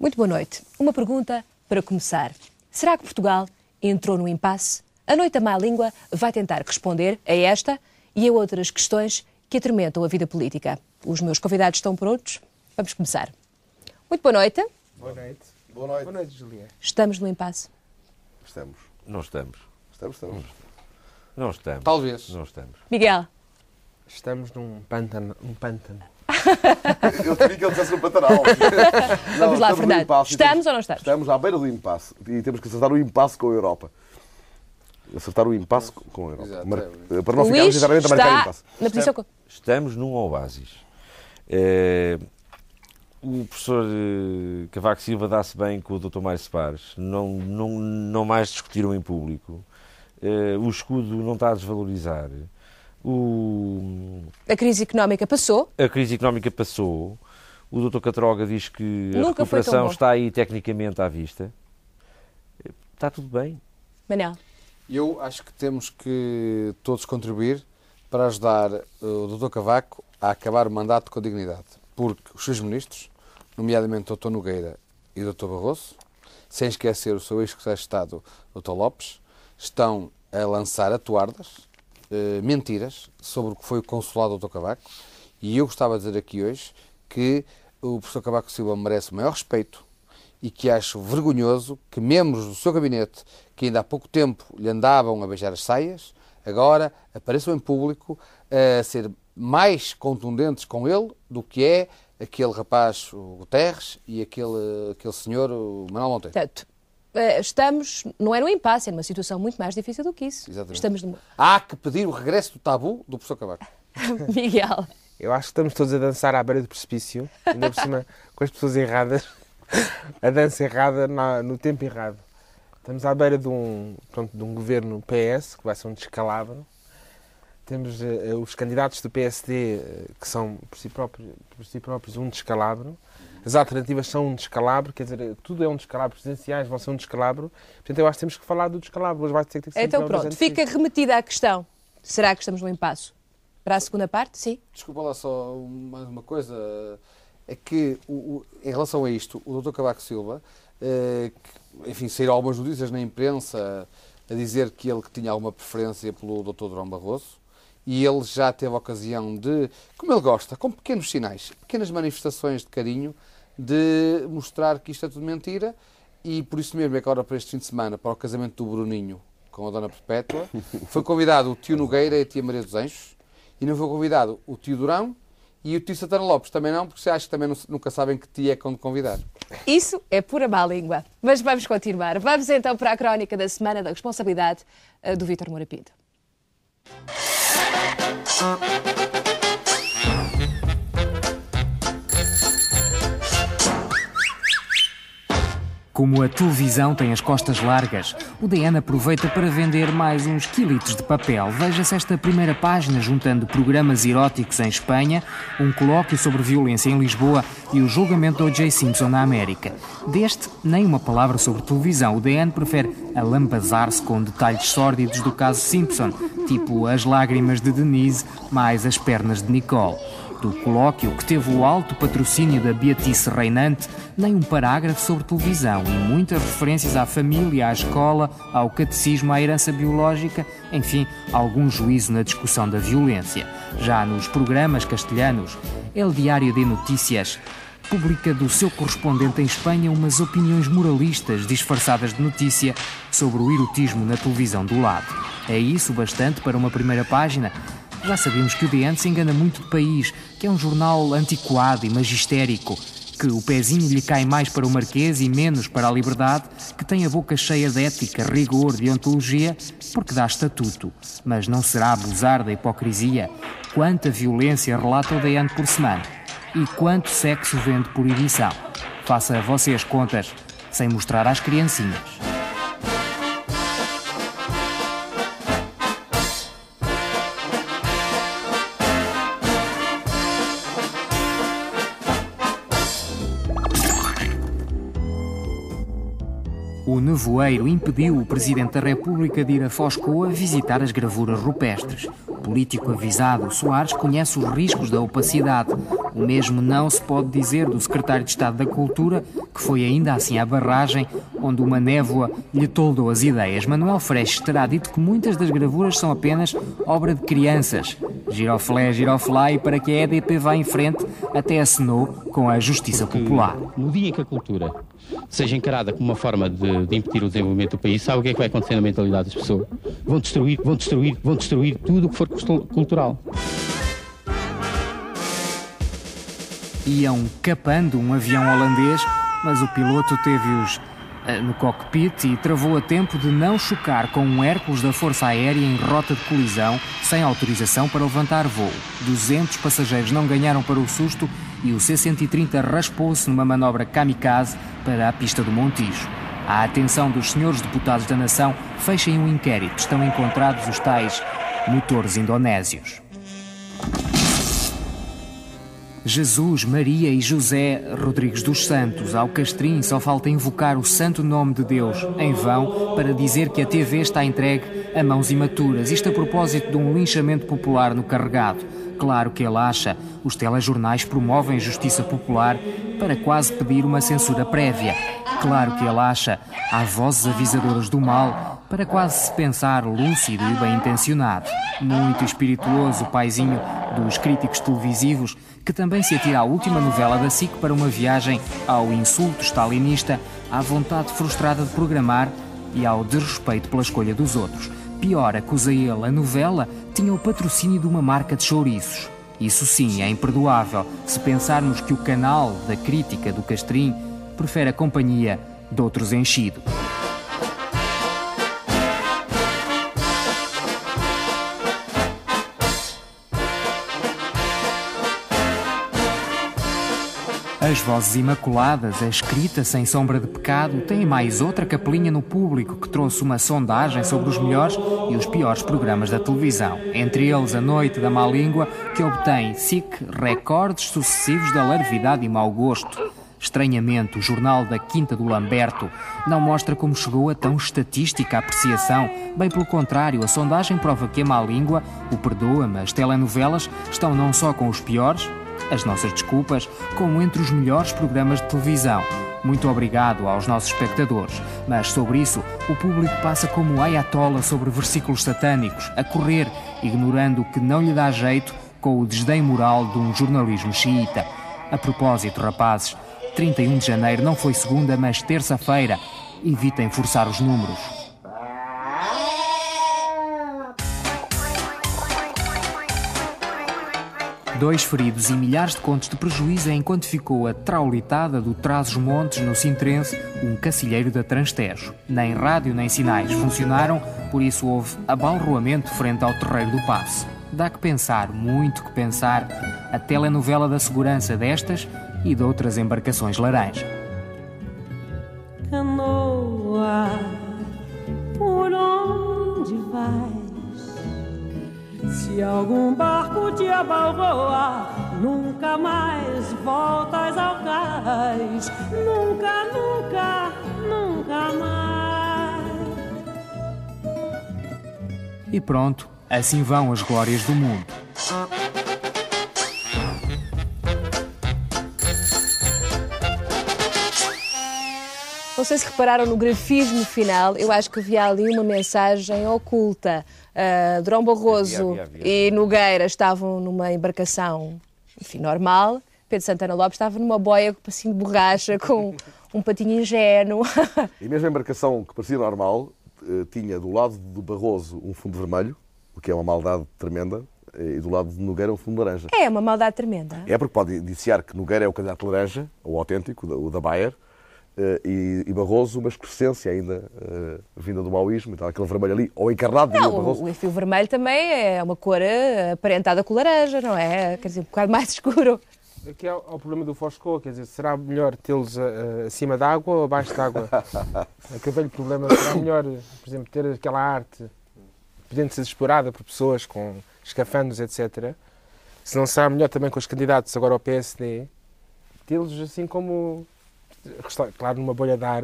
Muito boa noite. Uma pergunta para começar. Será que Portugal entrou no impasse? A noite a má língua vai tentar responder a esta e a outras questões que atormentam a vida política. Os meus convidados estão prontos? Vamos começar. Muito boa noite. Boa noite. Boa noite. Boa noite, Júlia. Estamos no impasse? Estamos. Não estamos. Estamos. Não estamos. Talvez. Não estamos. Miguel. Estamos num pântano. Eu queria que ele dissesse no Pantanal. Vamos lá, Fernando. Impasse, estamos ou não estamos? Estamos à beira do impasse e temos que acertar o impasse com a Europa. Exato, para não ficarmos exatamente a marcar o impasse. Estamos num oásis. O professor Cavaco Silva dá-se bem com o Dr. Mário Soares. Não mais discutiram em público. O escudo não está a desvalorizar. A crise económica passou. O Dr. Catroga diz que nunca a recuperação está aí tecnicamente à vista. Está tudo bem. Manuel. Eu acho que temos que todos contribuir para ajudar o Dr. Cavaco a acabar o mandato com dignidade. Porque os seus ministros, nomeadamente o Dr. Nogueira e o Dr. Barroso, sem esquecer o seu ex-secretário de Estado, o Dr. Lopes, estão a lançar atuardas, mentiras, sobre o que foi o consulado do Dr. Cavaco. E eu gostava de dizer aqui hoje que o professor Cavaco Silva merece o maior respeito e que acho vergonhoso que membros do seu gabinete, que ainda há pouco tempo lhe andavam a beijar as saias, agora apareçam em público a ser mais contundentes com ele do que é aquele rapaz, o Guterres, e aquele senhor, o Manuel Monteiro. Portanto, estamos, não é num impasse, é numa situação muito mais difícil do que isso. Exatamente. Há que pedir o regresso do tabu do professor Cavaco. Miguel. Eu acho que estamos todos a dançar à beira do precipício, ainda por cima com as pessoas erradas. A dança errada no tempo errado. Estamos à beira de um governo PS, que vai ser um descalabro. Temos os candidatos do PSD, que são por si próprios um descalabro. As alternativas são um descalabro, quer dizer, tudo é um descalabro. Os presidenciais vão ser um descalabro. Portanto, eu acho que temos que falar do descalabro. Hoje vai ter que ser então pronto, fica remetida à questão. Será que estamos no impasse? Para a segunda parte, sim. Desculpa lá só mais uma coisa. É que, em relação a isto, o Dr. Cavaco Silva, que, enfim, saíram algumas notícias na imprensa a dizer que ele tinha alguma preferência pelo Dr. Durão Barroso, e ele já teve a ocasião de, como ele gosta, com pequenos sinais, pequenas manifestações de carinho, de mostrar que isto é tudo mentira, e por isso mesmo é que agora para este fim de semana, para o casamento do Bruninho com a Dona Perpétua, foi convidado o tio Nogueira e a tia Maria dos Anjos, e não foi convidado o tio Durão, e o tio Santana Lopes também não, porque acho que também nunca sabem que tia é quando convidar. Isso é pura má língua. Mas vamos continuar. Vamos então para a crónica da Semana da Responsabilidade do Vítor Moura Pinto. Como a televisão tem as costas largas, o DN aproveita para vender mais uns quilitos de papel. Veja-se esta primeira página juntando programas eróticos em Espanha, um colóquio sobre violência em Lisboa e o julgamento do O.J. Simpson na América. Deste, nem uma palavra sobre televisão. O DN prefere alambazar-se com detalhes sórdidos do caso Simpson, tipo as lágrimas de Denise mais as pernas de Nicole. Do colóquio, que teve o alto patrocínio da Beatice Reinante, nem um parágrafo sobre televisão e muitas referências à família, à escola, ao catecismo, à herança biológica, enfim, algum juízo na discussão da violência. Já nos programas castelhanos, El Diário de Notícias publica do seu correspondente em Espanha umas opiniões moralistas disfarçadas de notícia sobre o erotismo na televisão do lado. É isso bastante para uma primeira página? Já sabemos que o DN se engana muito de país, que é um jornal antiquado e magistérico, que o pezinho lhe cai mais para o Marquês e menos para a Liberdade, que tem a boca cheia de ética, rigor, de ontologia, porque dá estatuto. Mas não será abusar da hipocrisia? Quanta violência relata o DN por semana? E quanto sexo vende por edição? Faça você as contas, sem mostrar às criancinhas. O nevoeiro impediu o Presidente da República de ir a Foz Côa visitar as gravuras rupestres. O político avisado, Soares, conhece os riscos da opacidade. O mesmo não se pode dizer do secretário de Estado da Cultura, que foi ainda assim à barragem, onde uma névoa lhe toldou as ideias. Manuel Freixo terá dito que muitas das gravuras são apenas obra de crianças. Giroflé, giroflá, e para que a EDP vá em frente, até assinou com a Justiça Popular. No dia em que a cultura seja encarada como uma forma de impedir o desenvolvimento do país, sabe o que é que vai acontecer na mentalidade das pessoas? Vão destruir tudo o que for cultural. Iam capando um avião holandês, mas o piloto teve-os no cockpit e travou a tempo de não chocar com um Hércules da Força Aérea em rota de colisão, sem autorização para levantar voo. 200 passageiros não ganharam para o susto e o C-130 raspou-se numa manobra kamikaze para a pista do Montijo. A atenção dos senhores deputados da nação fechem um inquérito. Estão encontrados os tais motores indonésios. Jesus, Maria e José Rodrigues dos Santos. Ao Castrim só falta invocar o santo nome de Deus em vão para dizer que a TV está entregue a mãos imaturas. Isto a propósito de um linchamento popular no Carregado. Claro que ele acha, os telejornais promovem justiça popular para quase pedir uma censura prévia. Claro que ele acha, há vozes avisadoras do mal para quase se pensar lúcido e bem-intencionado. Muito espirituoso o paizinho dos críticos televisivos, que também se atira à última novela da SIC para uma viagem ao insulto stalinista, à vontade frustrada de programar e ao desrespeito pela escolha dos outros. Pior, acusa ele, a novela tinha o patrocínio de uma marca de chouriços. Isso sim é imperdoável, se pensarmos que o canal da crítica do Castrim prefere a companhia de outros enchidos. As vozes imaculadas, a escrita sem sombra de pecado, têm mais outra capelinha no público que trouxe uma sondagem sobre os melhores e os piores programas da televisão. Entre eles, a Noite da Má Língua, que obtém SIC recordes sucessivos da larvidade e mau gosto. Estranhamente, o Jornal da Quinta do Lamberto não mostra como chegou a tão estatística apreciação. Bem pelo contrário, a sondagem prova que a Má Língua o perdoa, mas as telenovelas estão não só com os piores, as nossas desculpas, como entre os melhores programas de televisão. Muito obrigado aos nossos espectadores. Mas sobre isso, o público passa como o Ayatollah sobre versículos satânicos, a correr, ignorando o que não lhe dá jeito com o desdém moral de um jornalismo xiita. A propósito, rapazes, 31 de janeiro não foi segunda, mas terça-feira. Evitem forçar os números. Dois feridos e milhares de contos de prejuízo enquanto ficou a traulitada do Trás-os-Montes, no Sintrense, um cacilheiro da Transtejo. Nem rádio nem sinais funcionaram, por isso houve abalroamento frente ao terreiro do Paço. Dá que pensar, muito que pensar, a telenovela da segurança destas e de outras embarcações laranja. Canoa, por onde vai? Se algum barco te abalroar, nunca mais voltas ao cais. Nunca, nunca, nunca mais. E pronto, assim vão as glórias do mundo. Não sei se repararam no grafismo final, eu acho que havia ali uma mensagem oculta. Durão Barroso e Nogueira estavam numa embarcação, enfim, normal. Pedro Santana Lopes estava numa boia assim, de borracha, com um patinho ingênuo. E mesmo a embarcação que parecia normal tinha do lado do Barroso um fundo vermelho, o que é uma maldade tremenda, e do lado de Nogueira um fundo laranja. É uma maldade tremenda. É porque pode indiciar que Nogueira é o candidato laranja, o autêntico, o da Bayer, e Barroso, uma excrescência ainda vinda do maoísmo, então, aquele vermelho ali, ou encarnado. Não, Barroso. O fio vermelho também é uma cor aparentada com laranja, não é? Quer dizer, um bocado mais escuro. Aqui há o problema do Foz Côa, quer dizer, será melhor tê-los acima d'água ou abaixo d'água? Aquele velho problema, será melhor, por exemplo, ter aquela arte podendo ser explorada por pessoas com escafandros, etc. Se não será melhor também com os candidatos agora ao PSD, tê-los assim como... Claro, numa bolha de ar,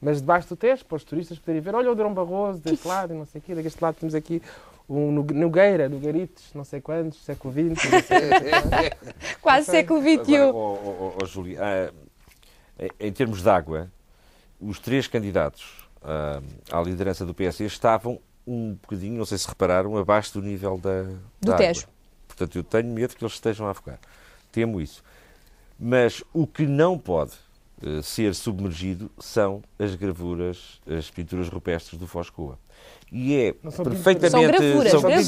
mas debaixo do teto, para os turistas poderem ver, olha o Durão Barroso deste lado e não sei o quê, deste lado temos aqui um Nogueira, Nogueiritos, não sei quantos, século XX. Quase século XXI. Júlia, em termos de água, os três candidatos à liderança do PS estavam um bocadinho, não sei se repararam, abaixo do nível da Tejo. Água. Portanto, eu tenho medo que eles estejam a afogar. Temo isso. Mas o que não pode ser submergido são as gravuras, as pinturas rupestres do Foz Côa. E é perfeitamente... São gravuras,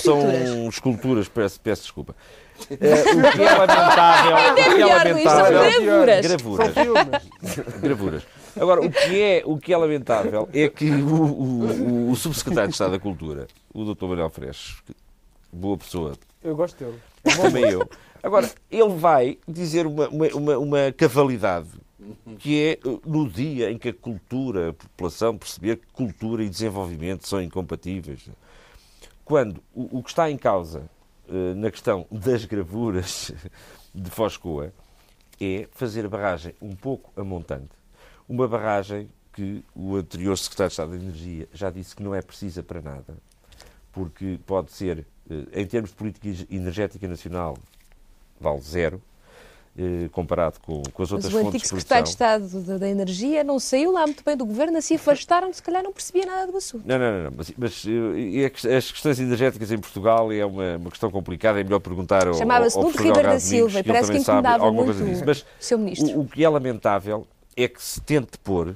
são esculturas, peço desculpa. O que é lamentável... são gravuras. Gravuras. Agora, o que é lamentável é que o subsecretário de Estado da Cultura, o Dr. Manuel Freixo, boa pessoa... Eu gosto dele. Também eu. Agora, ele vai dizer uma cavalidade, que é no dia em que a cultura, a população perceber que cultura e desenvolvimento são incompatíveis. Quando o que está em causa na questão das gravuras de Foz Côa é fazer a barragem um pouco a montante. Uma barragem que o anterior secretário de Estado da Energia já disse que não é precisa para nada, porque pode ser, em termos de política energética nacional, vale zero, comparado com as outras fontes de produção. Mas o antigo secretário de Estado da Energia não saiu lá muito bem do governo, assim afastaram, se calhar não percebia nada do assunto. Não. Mas as questões energéticas em Portugal é uma questão complicada, é melhor perguntar ao Ribeiro da Silva, parece que incomodava muito o seu ministro. O que é lamentável é que se tente pôr,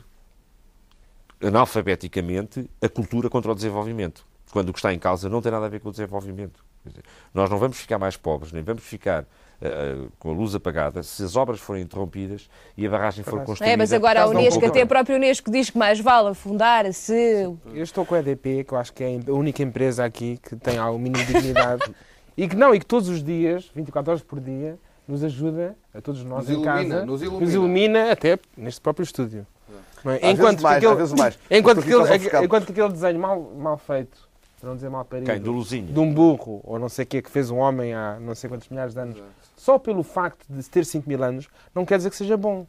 analfabeticamente, a cultura contra o desenvolvimento, quando o que está em causa não tem nada a ver com o desenvolvimento. Quer dizer, nós não vamos ficar mais pobres, nem vamos ficar com a luz apagada, se as obras forem interrompidas e a barragem for construída. É, mas agora a Unesco, até a própria Unesco diz que mais vale afundar se... Eu estou com a EDP, que eu acho que é a única empresa aqui que tem algum mínimo de dignidade e que todos os dias, 24 horas por dia, nos ajuda, a todos nós em casa, nos ilumina até neste próprio estúdio. É? Enquanto que aquele desenho mal feito, para não dizer mal parido, de um burro, ou não sei o que é que fez um homem há não sei quantos milhares de anos, só pelo facto de ter 5 mil anos, não quer dizer que seja bom.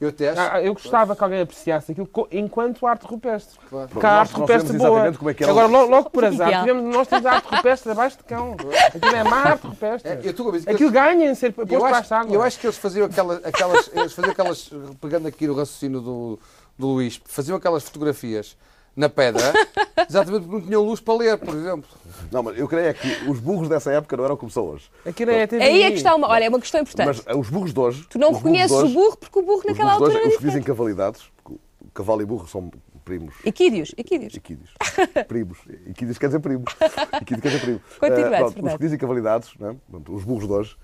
Eu gostava que alguém apreciasse aquilo enquanto arte rupestre. Claro. Porque a arte rupestre boa. Agora, logo por azar, nós temos a arte rupestre abaixo de cão. Aquilo é má arte rupestre. Aquilo ganha em ser posto baixo de água. Eu acho que eles faziam aquelas pegando aqui o raciocínio do Luís, faziam aquelas fotografias na pedra, exatamente porque não tinham luz para ler, por exemplo. Não, mas eu creio é que os burros dessa época não eram como são hoje. Aquilo é TV. Aí é que está é uma questão importante. Mas os burros de hoje... Tu não conheces o burro porque o burro naquela altura era diferente. Os que dizem cavalidados, porque cavalo e burro são primos. Equídeos. Primos. Equídeos quer dizer primos. Equídeos quer dizer primo. Os que dizem cavalidados, não é? Os burros de hoje,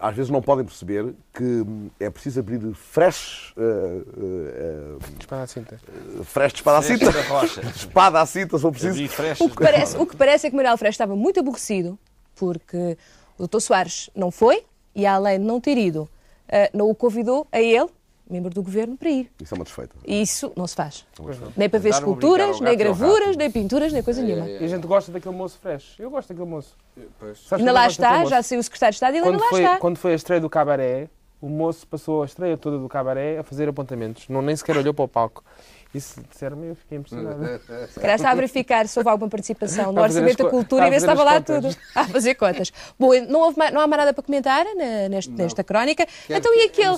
às vezes não podem perceber que é preciso abrir fresh... espada à cinta. Fresh de espada à cinta. Espada à cinta, se for preciso. O que parece é que Manuel Freixo estava muito aborrecido, porque o Dr. Soares não foi, e além de não ter ido, não o convidou a ele, membro do governo, para ir. Isso é uma desfeita. Isso não se faz. Nem para ver esculturas, nem gravuras, nem pinturas, nem coisa nenhuma. E a gente gosta daquele moço Freixo. Eu gosto daquele moço. Ainda lá está, já saiu o secretário de Estado e ainda lá está. Quando foi a estreia do Cabaré, o moço passou a estreia toda do Cabaré a fazer apontamentos. Nem sequer olhou para o palco. Isso disseram-me, eu fiquei impressionado. Se calhar está a verificar se houve alguma participação no Orçamento da Cultura e ver se estava lá tudo. A fazer contas. Bom, não há mais nada para comentar nesta crónica. Então e aquele...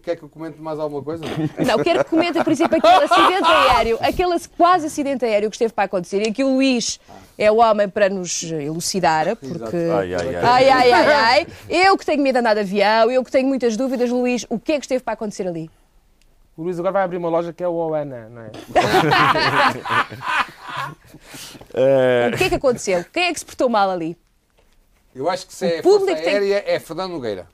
Quer que eu comente mais alguma coisa? Não, quero que comente, por exemplo, aquele acidente aéreo, aquele quase acidente aéreo que esteve para acontecer e que o Luís é o homem para nos elucidar, porque... Ai. Eu que tenho medo de andar de avião, eu que tenho muitas dúvidas, Luís, o que é que esteve para acontecer ali? O Luís agora vai abrir uma loja que é o Oana, não é? O que é que aconteceu? Quem é que se portou mal ali? Eu acho que se é a Força Aérea é Fernando Nogueira.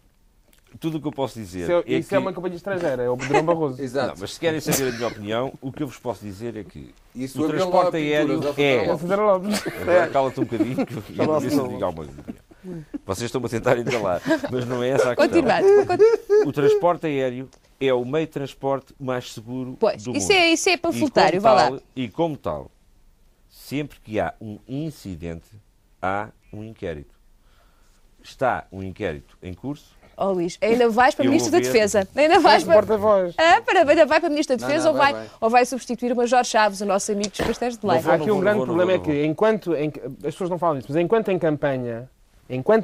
Tudo o que eu posso dizer é que é uma companhia estrangeira, é o Durão Barroso. Exato. Não, mas se querem saber a minha opinião, o que eu vos posso dizer é que o transporte aéreo é... Agora cala-te um bocadinho que eu não sei se eu digo alguma coisa. Vocês estão-me a tentar enganar, mas não é essa a questão. O transporte aéreo é o meio de transporte mais seguro do mundo. Isso é panfletário, vá lá. E como tal, sempre que há um incidente, há um inquérito. Está um inquérito em curso Oh, Luís, ainda vais para Ministro da Defesa. Ainda vais para... porta-voz. Ah, ainda vai para Ministro da Defesa, não, não, ou vai substituir o Major Chaves, o nosso amigo dos pastéis de leite. Há aqui um grande problema, é que enquanto... As pessoas não falam disso, mas enquanto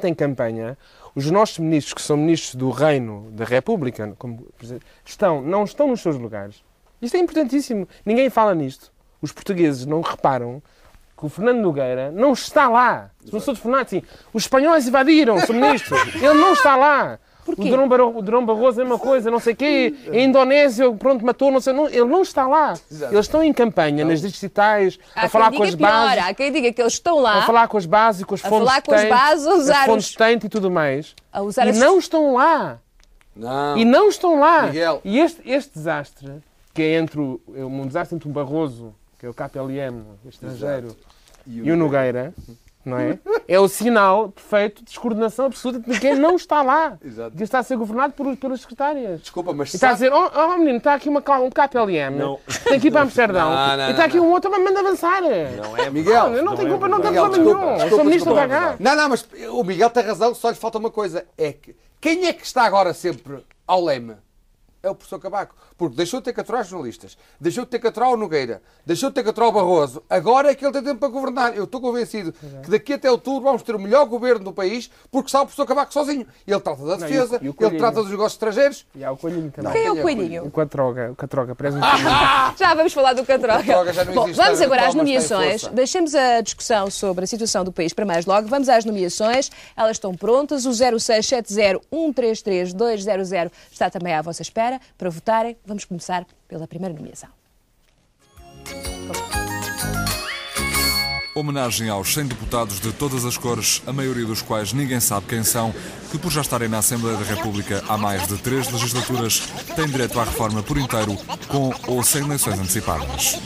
em campanha, os nossos ministros, que são ministros do Reino da República, como presidente, não estão nos seus lugares. Isto é importantíssimo. Ninguém fala nisto. Os portugueses não reparam que o Fernando Nogueira não está lá. Se não sou de Fernando, assim, os espanhóis invadiram, sou ministro. Ele não está lá. Porquê? O Durão Barroso é a mesma coisa, não sei o quê. A Indonésia, pronto, matou, não sei. Não, ele não está lá. Exato. Eles estão em campanha, nas digitais, a falar com as bases. Há quem diga que eles estão lá. A falar com as bases e com as fontes que têm. E tudo mais. E não estão lá. Não. E não estão lá. Miguel. E este desastre, que é um desastre entre um Barroso, que é o KPLM estrangeiro, exato, e o Nogueira, não é? É o sinal perfeito de descoordenação absoluta de quem não está lá. Exato. De estar a ser governado pelas secretárias. Desculpa, mas... E está a dizer, oh menino, está aqui um KPLM, não. Tem que ir para Amsterdão, e está aqui um outro, mas manda avançar. Não é, Miguel. Eu não tenho culpa, não tenho problema nenhum. Eu sou ministro do H. Não, mas o Miguel tem razão, só lhe falta uma coisa. É que quem é que está agora sempre ao leme? É o professor Cavaco, porque deixou de ter que aturar jornalistas, deixou de ter que aturar o Nogueira, deixou de ter que aturar o Barroso, agora é que ele tem tempo para governar. Eu estou convencido que daqui até outubro vamos ter o melhor governo do país, porque sabe o professor Cavaco sozinho. Ele trata da defesa, ele trata dos negócios estrangeiros. E há o Coelhinho também. Quem é o Coelhinho? O Catroga. O Catroga, já vamos falar do Catroga. Bom, vamos agora às nomeações. Deixemos a discussão sobre a situação do país para mais logo. Vamos às nomeações. Elas estão prontas. O 06701332200 está também à vossa espera. Para votarem, vamos começar pela primeira nomeação. Homenagem aos 100 deputados de todas as cores, a maioria dos quais ninguém sabe quem são, que por já estarem na Assembleia da República há mais de 3 legislaturas, têm direito à reforma por inteiro, com ou sem eleições antecipadas.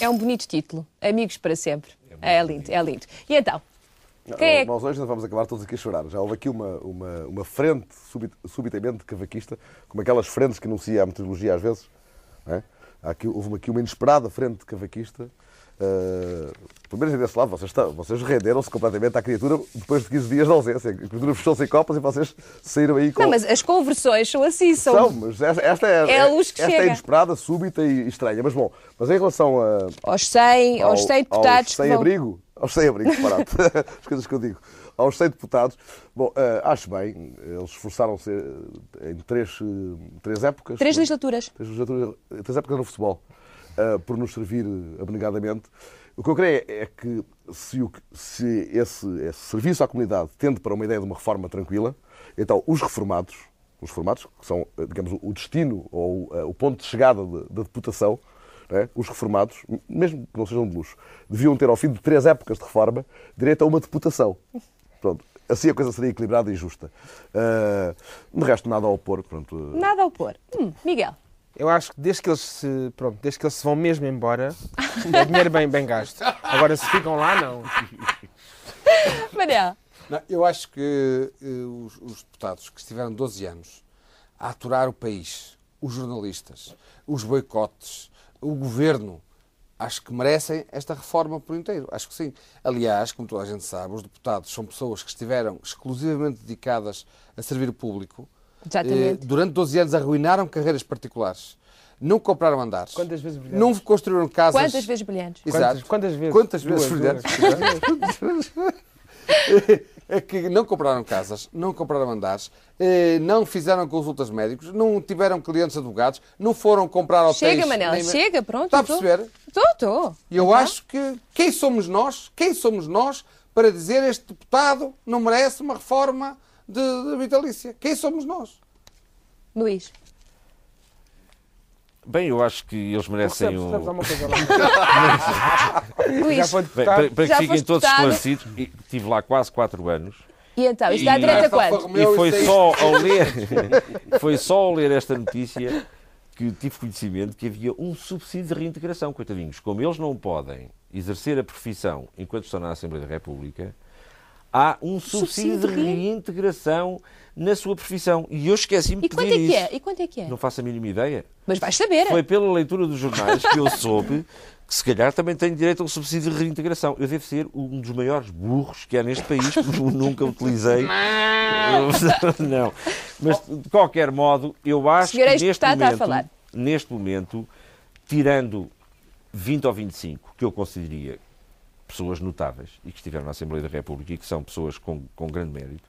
É um bonito título. Amigos para sempre. É lindo, é lindo. E então... Nós hoje vamos acabar todos aqui a chorar. Já houve aqui uma frente subitamente cavaquista, como aquelas frentes que anuncia a meteorologia às vezes. Não é? Houve aqui uma inesperada frente cavaquista. Pelo menos desse lado, vocês renderam-se completamente à criatura depois de 15 dias de ausência. A criatura fechou-se em copas e vocês saíram aí com... Não, mas as conversões são assim, são... São, mas esta é inesperada, súbita e estranha. Mas bom, mas em relação a... Aos 100 deputados... Aos 100 abrigo. Aos 100 abrigos, parado, as coisas que eu digo. Aos 100 deputados, bom, acho bem, eles esforçaram-se em três épocas. Três legislaturas. Três épocas no futebol, por nos servir abnegadamente. O que eu creio é que se esse serviço à comunidade tende para uma ideia de uma reforma tranquila, então os reformados, que são, digamos, o destino ou o ponto de chegada da deputação, os reformados, mesmo que não sejam de luxo, deviam ter, ao fim de 3 épocas de reforma, direito a uma deputação. Pronto. Assim a coisa seria equilibrada e justa. No resto, nada a opor. Pronto. Nada a opor. Miguel? Eu acho que desde que eles se vão mesmo embora, é dinheiro bem gasto. Agora, se ficam lá, não. Manuel? Eu acho que os deputados que estiveram 12 anos a aturar o país, os jornalistas, os boicotes, o governo, acho que merecem esta reforma por inteiro. Acho que sim. Aliás, como toda a gente sabe, os deputados são pessoas que estiveram exclusivamente dedicadas a servir o público. Exatamente. Durante 12 anos arruinaram carreiras particulares. Não compraram andares. Quantas vezes brilhantes? Não construíram casas. Quantas vezes brilhantes? Exato. Quantas vezes brilhantes? É que não compraram casas, não compraram andares, não fizeram consultas médicas, não tiveram clientes advogados, não foram comprar hotéis... Chega, Manela, chega, pronto. Está a perceber? Estou. E eu acho que quem somos nós para dizer este deputado não merece uma reforma de vitalícia? Quem somos nós? Luís. Bem, eu acho que eles merecem Luís, para que fiquem todos esclarecidos, estive lá quase 4 anos. E então, isto dá direito a quanto? E foi só ao ler esta notícia que tive conhecimento que havia um subsídio de reintegração, coitadinhos. Como eles não podem exercer a profissão enquanto estão na Assembleia da República, há um subsídio de reintegração na sua profissão. E eu esqueci-me de pedir isso. E quanto é que é? Não faço a mínima ideia. Mas vais saber. Foi pela leitura dos jornais que eu soube que se calhar também tenho direito a um subsídio de reintegração. Eu devo ser um dos maiores burros que há neste país, porque nunca utilizei. Não. Mas, de qualquer modo, eu acho que neste momento, tirando 20 ou 25, que eu consideraria pessoas notáveis e que estiveram na Assembleia da República e que são pessoas com grande mérito,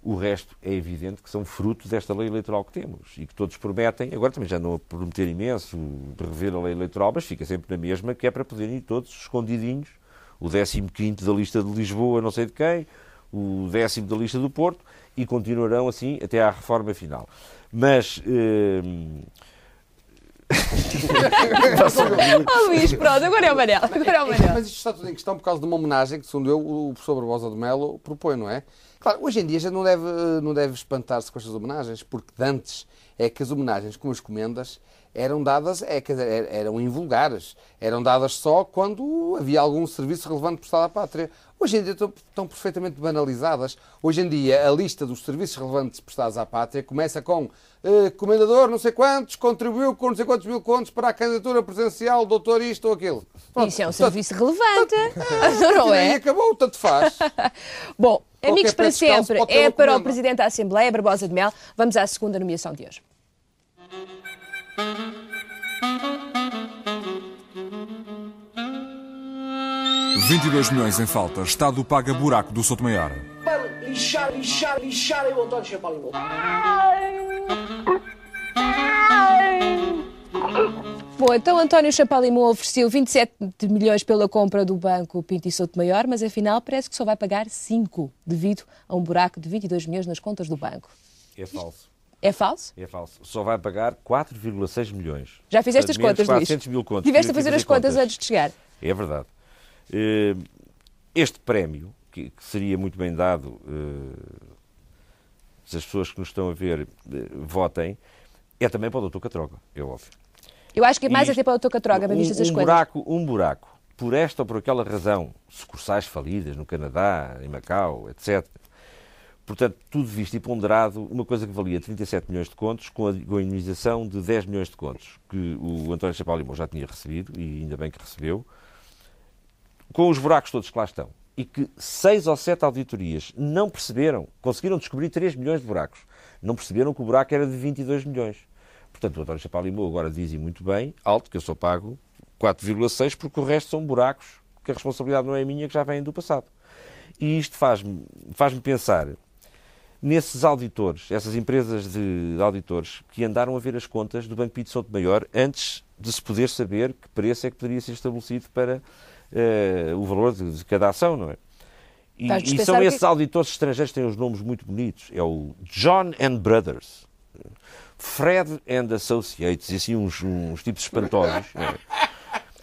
o resto é evidente que são frutos desta lei eleitoral que temos e que todos prometem, agora também já andam a prometer imenso de rever a lei eleitoral, mas fica sempre na mesma, que é para poderem ir todos escondidinhos, o 15º da lista de Lisboa, não sei de quem, o 10º da lista do Porto, e continuarão assim até à reforma final. Mas... Luís, pronto, agora é o Manel. Mas isto está tudo em questão por causa de uma homenagem que, segundo eu, o professor Barbosa de Mel propõe, não é? Claro, hoje em dia já não deve espantar-se com estas homenagens, porque de antes é que as homenagens com as comendas eram dadas, eram invulgares, eram dadas só quando havia algum serviço relevante prestado à pátria. Hoje em dia estão perfeitamente banalizadas. Hoje em dia a lista dos serviços relevantes prestados à pátria começa com comendador não sei quantos, contribuiu com não sei quantos mil contos para a candidatura presidencial, doutor isto ou aquilo. Pronto, isso é um serviço relevante. Não é? E acabou, tanto faz. Bom, amigos para sempre é para o Presidente da Assembleia, Barbosa de Mel. Vamos à segunda nomeação de hoje. $22 milhões em falta. Estado paga buraco do Sotomayor. Para lixar o António Champalimaud. Bom, então António Champalimaud ofereceu 27 milhões pela compra do banco Pinto e Sotomayor, mas afinal parece que só vai pagar 5, devido a um buraco de 22 milhões nas contas do banco. É falso. É falso? É falso. Só vai pagar 4,6 milhões. Já fizeste as contas, Luís? Tiveste a fazer as contas antes de chegar. É verdade. Este prémio, que seria muito bem dado se as pessoas que nos estão a ver votem, é também para o Dr. Catroga, é óbvio. Eu acho que é mais até para o Dr. Catroga, para vistas as coisas. Um buraco, por esta ou por aquela razão, sucursais falidas no Canadá, em Macau, etc. Portanto, tudo visto e ponderado, uma coisa que valia 37 milhões de contos, com a indenização de 10 milhões de contos, que o António Champalimaud já tinha recebido, e ainda bem que recebeu, com os buracos todos que lá estão, e que 6 ou 7 auditorias não perceberam, conseguiram descobrir 3 milhões de buracos, não perceberam que o buraco era de 22 milhões. Portanto, o António Champalimaud agora diz, e muito bem, alto, que eu só pago 4,6, porque o resto são buracos, que a responsabilidade não é minha, que já vêm do passado. E isto faz-me pensar nesses auditores, essas empresas de auditores que andaram a ver as contas do Banco Pinto de Sotomayor antes de se poder saber que preço é que poderia ser estabelecido para... o valor de cada ação, não é? E são esses auditores estrangeiros que têm os nomes muito bonitos. É o John and Brothers, Fred and Associates, e assim uns tipos espantosos. Não é?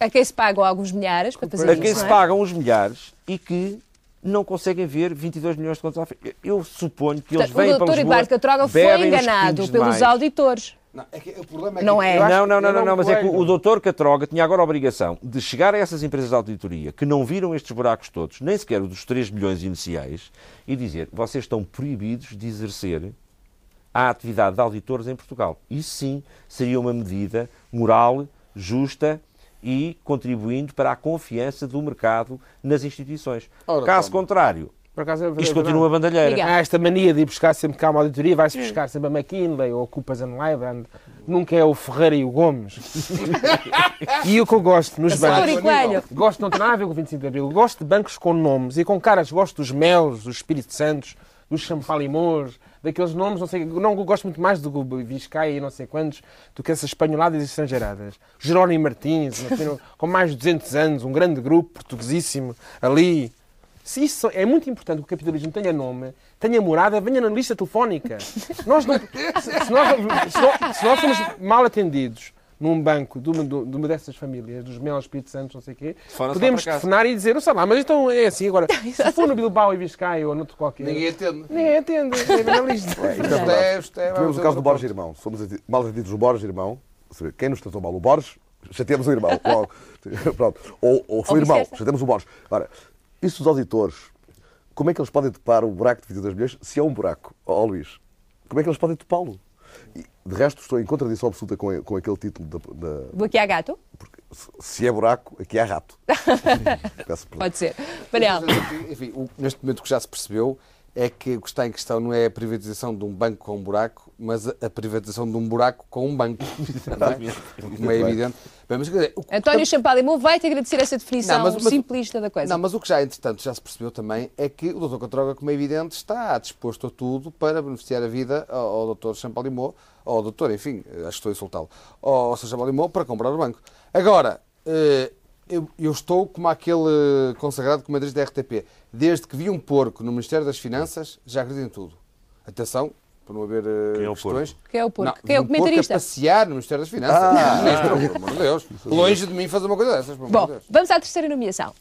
A quem se pagam alguns milhares para fazer isso, pagam uns milhares e que não conseguem ver 22 milhões de contas à frente. Eu suponho que eles vêm para Lisboa... O doutor Eduardo Catroga foi enganado pelos auditores. Mas é que o doutor Catroga tinha agora a obrigação de chegar a essas empresas de auditoria que não viram estes buracos todos, nem sequer o dos 3 milhões iniciais, e dizer, vocês estão proibidos de exercer a atividade de auditores em Portugal. Isso sim seria uma medida moral, justa e contribuindo para a confiança do mercado nas instituições. Caso contrário... Isto continua a bandalheira. Há esta mania de ir buscar sempre cá uma auditoria, vai-se buscar sempre a McKinley ou a Coopers & Lybrand. Nunca é o Ferreira e o Gomes. E o que eu gosto nos bancos... Gosto, não tem nada a ver com o 25 de Abril. Gosto de bancos com nomes e com caras. Gosto dos Melos, dos Espírito Santos, dos Champalimaud, daqueles nomes, não sei... Não gosto muito mais do Vizcaia e não sei quantos do que essas espanholadas e estrangeiradas. Jerónimo Martins, com mais de 200 anos, um grande grupo portuguesíssimo, ali... Se isso é muito importante que o capitalismo tenha nome, tenha morada, venha na lista telefónica. Se nós somos mal atendidos num banco de uma dessas famílias, dos Mel, Espírito Santos, não sei o quê, podemos telefonar e dizer, não sei lá, mas então é assim agora. Se for no Bilbao e Vizcaia ou noutro qualquer... Ninguém atende. É na lista. Tivemos o caso do Borges Irmão. Somos mal atendidos do Borges Irmão. Quem nos tratou mal? O Borges? Já temos o irmão. Pronto. Ou foi o irmão. Já temos o Borges. Ora... Isso dos auditores, como é que eles podem topar o buraco de 22 milhões, se é um buraco, ó Luís? Como é que eles podem topá-lo? De resto, estou em contradição absoluta com aquele título da... Bloquear gato? Porque se é buraco, aqui há rato. Peço perdão. Pode ser. Manuel. Enfim, neste momento o que já se percebeu é que o que está em questão não é a privatização de um banco com um buraco, mas a privatização de um buraco com um banco. Exatamente. Como é evidente. Bem, mas, dizer, António Champalimaud vai-te agradecer essa definição simplista da coisa. Não, mas o que já, entretanto, já se percebeu também é que o Dr. Catroga, como é evidente, está disposto a tudo para beneficiar a vida ao Dr. Champalimaud, ao doutor, enfim, acho que estou a insultá-lo, ao Sr. Champalimaud para comprar o banco. Agora, eu estou como aquele consagrado comandante da RTP. Desde que vi um porco no Ministério das Finanças, já acredito em tudo. Atenção, para não haver questões. Quem é o porco? Quem é o comentarista? Um porco a passear no Ministério das Finanças. Pelo amor de Deus. Longe de mim fazer uma coisa dessas. Bom, vamos à terceira nomeação.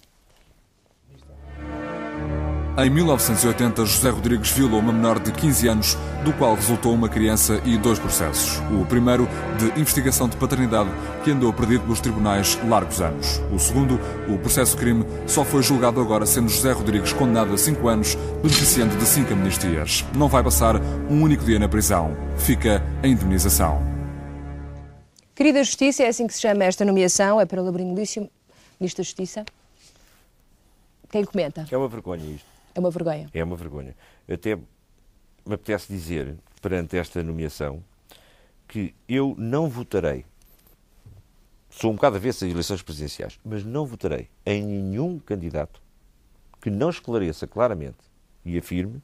Em 1980, José Rodrigues violou uma menor de 15 anos, do qual resultou uma criança e 2 processos. O primeiro, de investigação de paternidade, que andou perdido pelos tribunais largos anos. O segundo, o processo-crime, só foi julgado agora, sendo José Rodrigues condenado a 5 anos, beneficiando de 5 amnistias. Não vai passar um único dia na prisão. Fica a indemnização. Querida Justiça, é assim que se chama esta nomeação, é para o Laborinho Lúcio, Ministro da Justiça. Quem comenta? É uma vergonha isto. É uma vergonha. É uma vergonha. Até me apetece dizer, perante esta nomeação, que eu não votarei, sou um bocado avesso às eleições presidenciais, mas não votarei em nenhum candidato que não esclareça claramente e afirme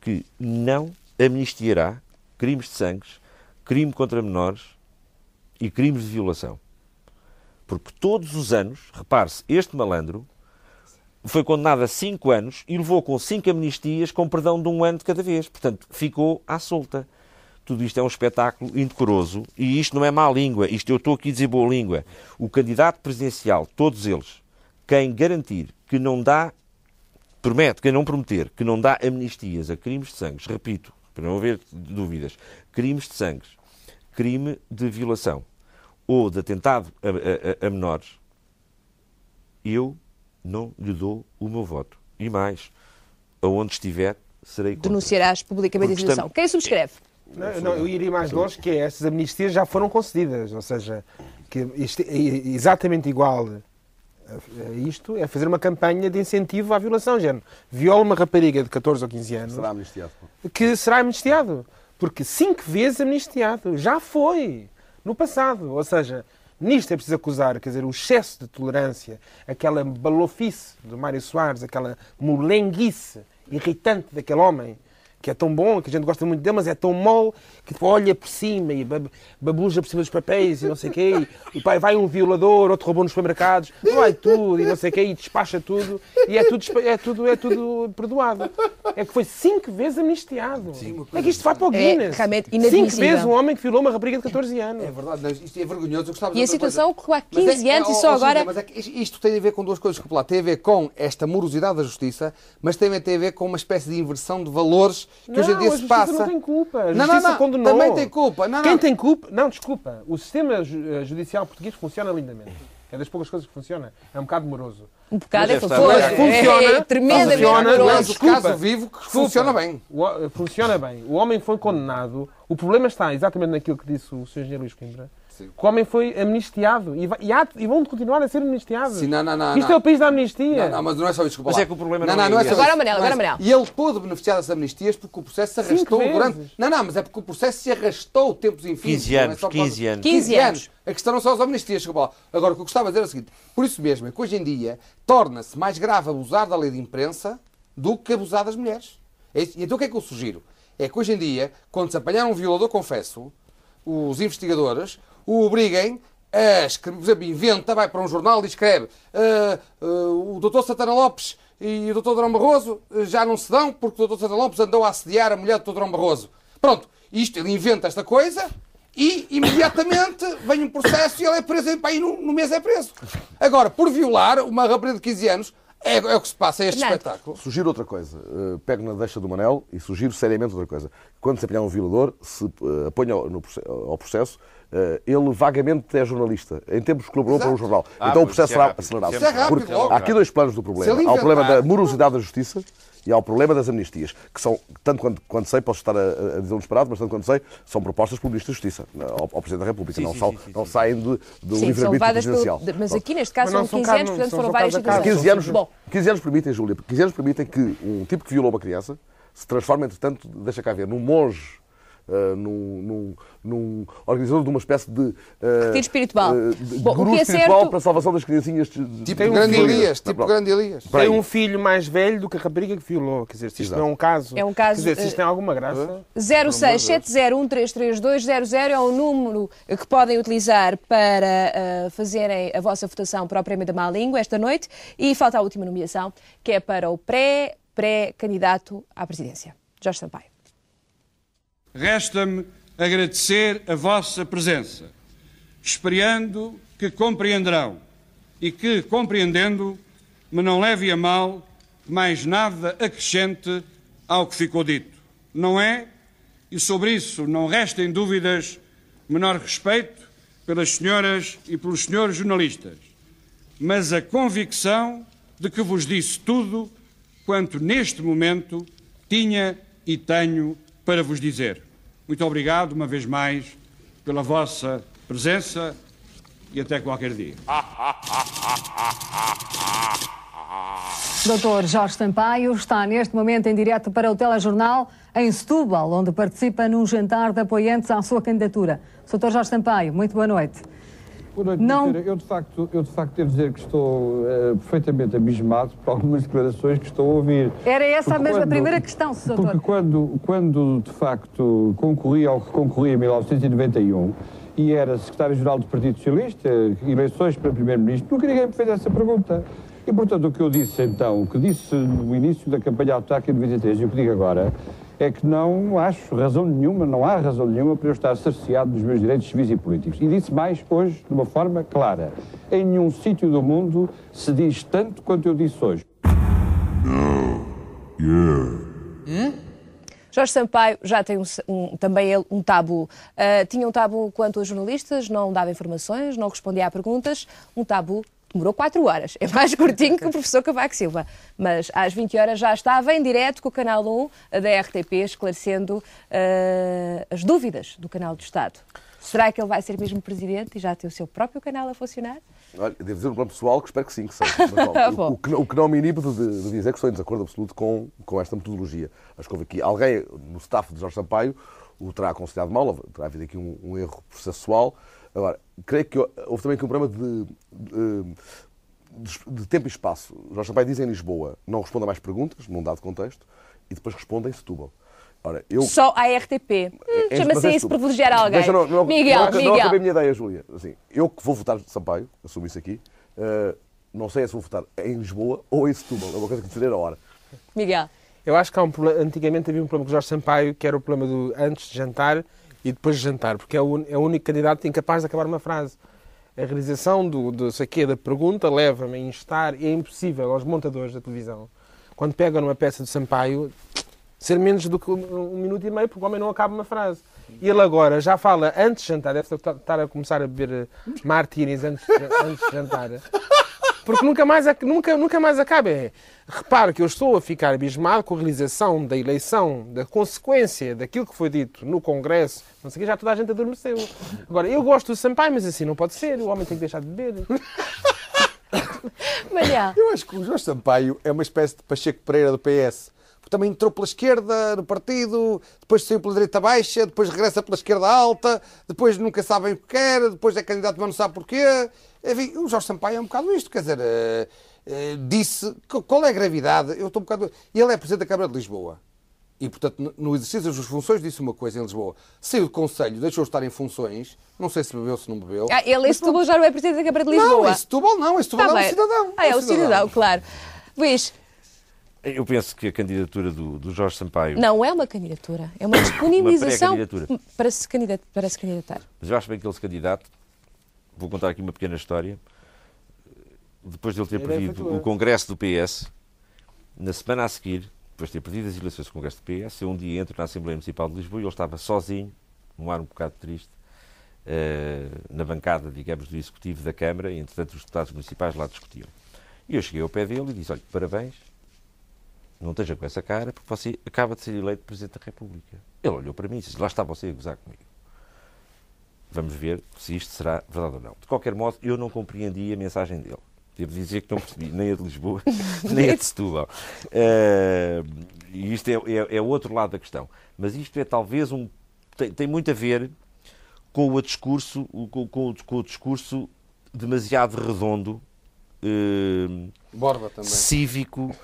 que não amnistiará crimes de sangue, crime contra menores e crimes de violação. Porque todos os anos, repare-se, este malandro foi condenado a 5 anos e levou com 5 amnistias, com perdão de um ano de cada vez. Portanto, ficou à solta. Tudo isto é um espetáculo indecoroso e isto não é má língua. Isto eu estou aqui a dizer boa língua. O candidato presidencial, todos eles, quem garantir que não dá, promete, quem não prometer que não dá amnistias a crimes de sangue, repito, para não haver dúvidas, crimes de sangue, crime de violação ou de atentado a menores, eu não lhe dou o meu voto. E mais, aonde estiver, serei contra. Denunciarás publicamente a instituição. Quem subscreve? Não, eu iria mais longe, que é, essas amnistias já foram concedidas. Ou seja, que isto é exatamente igual a isto, é fazer uma campanha de incentivo à violação. Género, viola uma rapariga de 14 ou 15 anos... Será amnistiado. Que será amnistiado. Porque 5 vezes amnistiado. Já foi. No passado. Ou seja, nisto é preciso acusar, quer dizer, o excesso de tolerância, aquela balofice do Mário Soares, aquela molenguice irritante daquele homem, que é tão bom, que a gente gosta muito dele, mas é tão mole, que olha por cima e babuja por cima dos papéis e não sei o quê, e pai, vai um violador, outro roubou nos supermercados, vai tudo e não sei o quê, e despacha tudo, e é tudo perdoado. É que foi 5 vezes amnistiado. Sim, é que isto vai para o Guinness. É 5 vezes um homem que violou uma rapariga de 14 anos. É verdade, isto é vergonhoso. E a situação que há 15 anos e só agora... Mas é que isto tem a ver com 2 coisas, que tem a ver com esta morosidade da justiça, mas também tem a ver com uma espécie de inversão de valores que não, hoje em dia se passa. Não, a justiça não tem culpa. A justiça não condenou. Também tem culpa. Quem tem culpa... Não, desculpa. O sistema judicial português funciona lindamente. É das poucas coisas que funciona. É um bocado moroso. Um bocado é confuso. Funciona. É tremendamente moroso. Mas o caso vivo que funciona bem. Funciona bem. O homem foi condenado. O problema está exatamente naquilo que disse o Sr. Engenheiro Luís Coimbra. Sim. O homem foi amnistiado e vão continuar a ser amnistiados. Sim, Isto é o país da amnistia. Não, mas não é só isso. Desculpa, mas é que o problema não é isso. Agora, Manel. E ele pôde beneficiar das amnistias porque o processo se arrastou durante... mas é porque o processo se arrastou tempos infinitos. 15 anos. A questão não são as amnistias. Desculpa. Agora, o que eu gostava de dizer é o seguinte. Por isso mesmo é que hoje em dia torna-se mais grave abusar da lei de imprensa do que abusar das mulheres. E então o que é que eu sugiro? É que hoje em dia, quando se apanhar um violador, confesso, os investigadores o obriguem a escrever, por exemplo, inventa, vai para um jornal e escreve o Dr. Santana Lopes e o Dr. Durão Barroso já não se dão porque o Dr. Santana Lopes andou a assediar a mulher do Dr. Durão Barroso. Pronto, ele inventa esta coisa e imediatamente vem um processo e ele é preso, e no mês é preso. Agora, por violar uma rapariga de 15 anos, é o que se passa, é este espetáculo. Sugiro outra coisa. Pego na deixa do Manel e sugiro seriamente outra coisa. Quando se apanhar um violador, se apanha ao processo, ele vagamente é jornalista. Em tempos colaborou para um jornal. Então o processo será acelerado. Há aqui 2 planos do problema. Há o problema da morosidade da justiça e ao problema das amnistias, que são, tanto quanto sei, posso estar a dizer um disparado, mas tanto quanto sei, são propostas pelo Ministro da Justiça, ao Presidente da República, não saem do livre-arbítrio presidencial. Mas aqui, neste caso, são 15 anos, portanto foram várias situações. 15 anos permitem, Júlia, 15 anos permitem que um tipo que violou uma criança se transforme, entretanto, deixa cá ver, num monge, num organizador de uma espécie de retiro espiritual, guru espiritual para a salvação das criancinhas. Tipo grande Elias. Tem um filho mais velho do que a rapariga que violou. Quer dizer, se isto não é um caso, quer dizer, se isto tem alguma graça. 06701332200 é o número que podem utilizar para fazerem a vossa votação para o Prémio da Má Língua esta noite. E falta a última nomeação, que é para o pré-candidato à presidência, Jorge Sampaio. Resta-me agradecer a vossa presença, esperando que compreenderão e que, compreendendo, me não leve a mal mais nada acrescente ao que ficou dito. Não é, e sobre isso não restem dúvidas, menor respeito pelas senhoras e pelos senhores jornalistas, mas a convicção de que vos disse tudo quanto neste momento tinha e tenho para vos dizer. Muito obrigado, uma vez mais, pela vossa presença e até qualquer dia. Dr. Jorge Sampaio está neste momento em direto para o Telejornal em Setúbal, onde participa num jantar de apoiantes à sua candidatura. Dr. Jorge Sampaio, muito boa noite. Boa noite, eu de facto devo dizer que estou perfeitamente abismado por algumas declarações que estou a ouvir. Era essa porque a primeira questão, Sr. Doutor. Porque quando de facto concorri ao que concorri em 1991 e era secretário-geral do Partido Socialista, eleições para primeiro-ministro, nunca ninguém me fez essa pergunta. E portanto o que eu disse então, o que disse no início da campanha autárquica de 2013 e o que digo agora, é que não acho razão nenhuma, não há razão nenhuma para eu estar cerceado dos meus direitos civis e políticos. E disse mais hoje, de uma forma clara. Em nenhum sítio do mundo se diz tanto quanto eu disse hoje. Jorge Sampaio já tem também ele um tabu. Tinha um tabu quanto aos jornalistas, não dava informações, não respondia a perguntas. Um tabu demorou 4 horas. É mais curtinho que o professor Cavaco Silva. Mas às 20 horas já estava em direto com o Canal 1 da RTP, esclarecendo as dúvidas do Canal do Estado. Será que ele vai ser mesmo presidente e já tem o seu próprio canal a funcionar? Olha, devo dizer no plano pessoal que espero que sim, que seja. Mas, ó, o que não me inibe de dizer que estou em desacordo absoluto com esta metodologia. Acho que houve aqui alguém no staff de Jorge Sampaio o terá aconselhado mal, terá havido aqui um erro processual. Agora, creio que houve também aqui um problema de tempo e espaço. Jorge Sampaio diz em Lisboa, não responde a mais perguntas, num dado contexto, e depois responde em Setúbal. Ora, eu... Só à RTP. Chama-se isso privilegiar alguém. Miguel. Não acabei a minha ideia, Júlia. Assim, eu que vou votar Sampaio, assumo isso aqui, não sei se vou votar em Lisboa ou em Setúbal. É uma coisa que decidir a hora. Miguel. Eu acho que há um problema. Antigamente havia um problema com Jorge Sampaio, que era o problema do antes de jantar e depois de jantar, porque é o único candidato incapaz de acabar uma frase. A realização da pergunta leva-me a instar, e é impossível aos montadores da televisão, quando pegam numa peça de Sampaio, ser menos do que 1 minuto e meio, porque o homem não acaba uma frase. E ele agora já fala antes de jantar, deve estar a começar a beber martinis antes de jantar, porque nunca mais acaba. Reparo que eu estou a ficar abismado com a realização da eleição, da consequência daquilo que foi dito no Congresso. Não sei o que, já toda a gente adormeceu. Agora, eu gosto do Sampaio, mas assim não pode ser. O homem tem que deixar de beber. Eu acho que o Jorge Sampaio é uma espécie de Pacheco Pereira do PS. Também entrou pela esquerda no partido, depois saiu pela direita baixa, depois regressa pela esquerda alta, depois nunca sabem o que quer, depois é candidato mas não sabe porquê. Enfim, o Jorge Sampaio é um bocado isto, quer dizer, disse qual é a gravidade. Eu estou um bocado... Ele é presidente da Câmara de Lisboa e, portanto, no exercício das suas funções disse uma coisa em Lisboa. Saiu do Conselho, deixou estar em funções, não sei se bebeu, se não bebeu. Ele em Setúbal já não é presidente da Câmara de Lisboa? Não, em Setúbal não, em Setúbal é um cidadão. É um cidadão, claro. Luís... Eu penso que a candidatura do Jorge Sampaio... Não é uma candidatura, é uma disponibilização para se candidatar. Mas eu acho bem que ele se candidate. Vou contar aqui uma pequena história. Depois de ele ter perdido o Congresso do PS, na semana a seguir, depois de ter perdido as eleições do Congresso do PS, eu um dia entro na Assembleia Municipal de Lisboa e ele estava sozinho, num ar um bocado triste, na bancada, digamos, do Executivo da Câmara, e entretanto os deputados municipais lá discutiam. E eu cheguei ao pé dele e disse, olha, parabéns, não esteja com essa cara, porque você acaba de ser eleito Presidente da República. Ele olhou para mim e disse, lá está você a gozar comigo. Vamos ver se isto será verdade ou não. De qualquer modo, eu não compreendi a mensagem dele. Devo dizer que não percebi nem a de Lisboa, nem a de Setúbal. E isto é outro lado da questão. Mas isto é talvez um... Tem muito a ver com o discurso, com o discurso demasiado redondo, Borba também, cívico,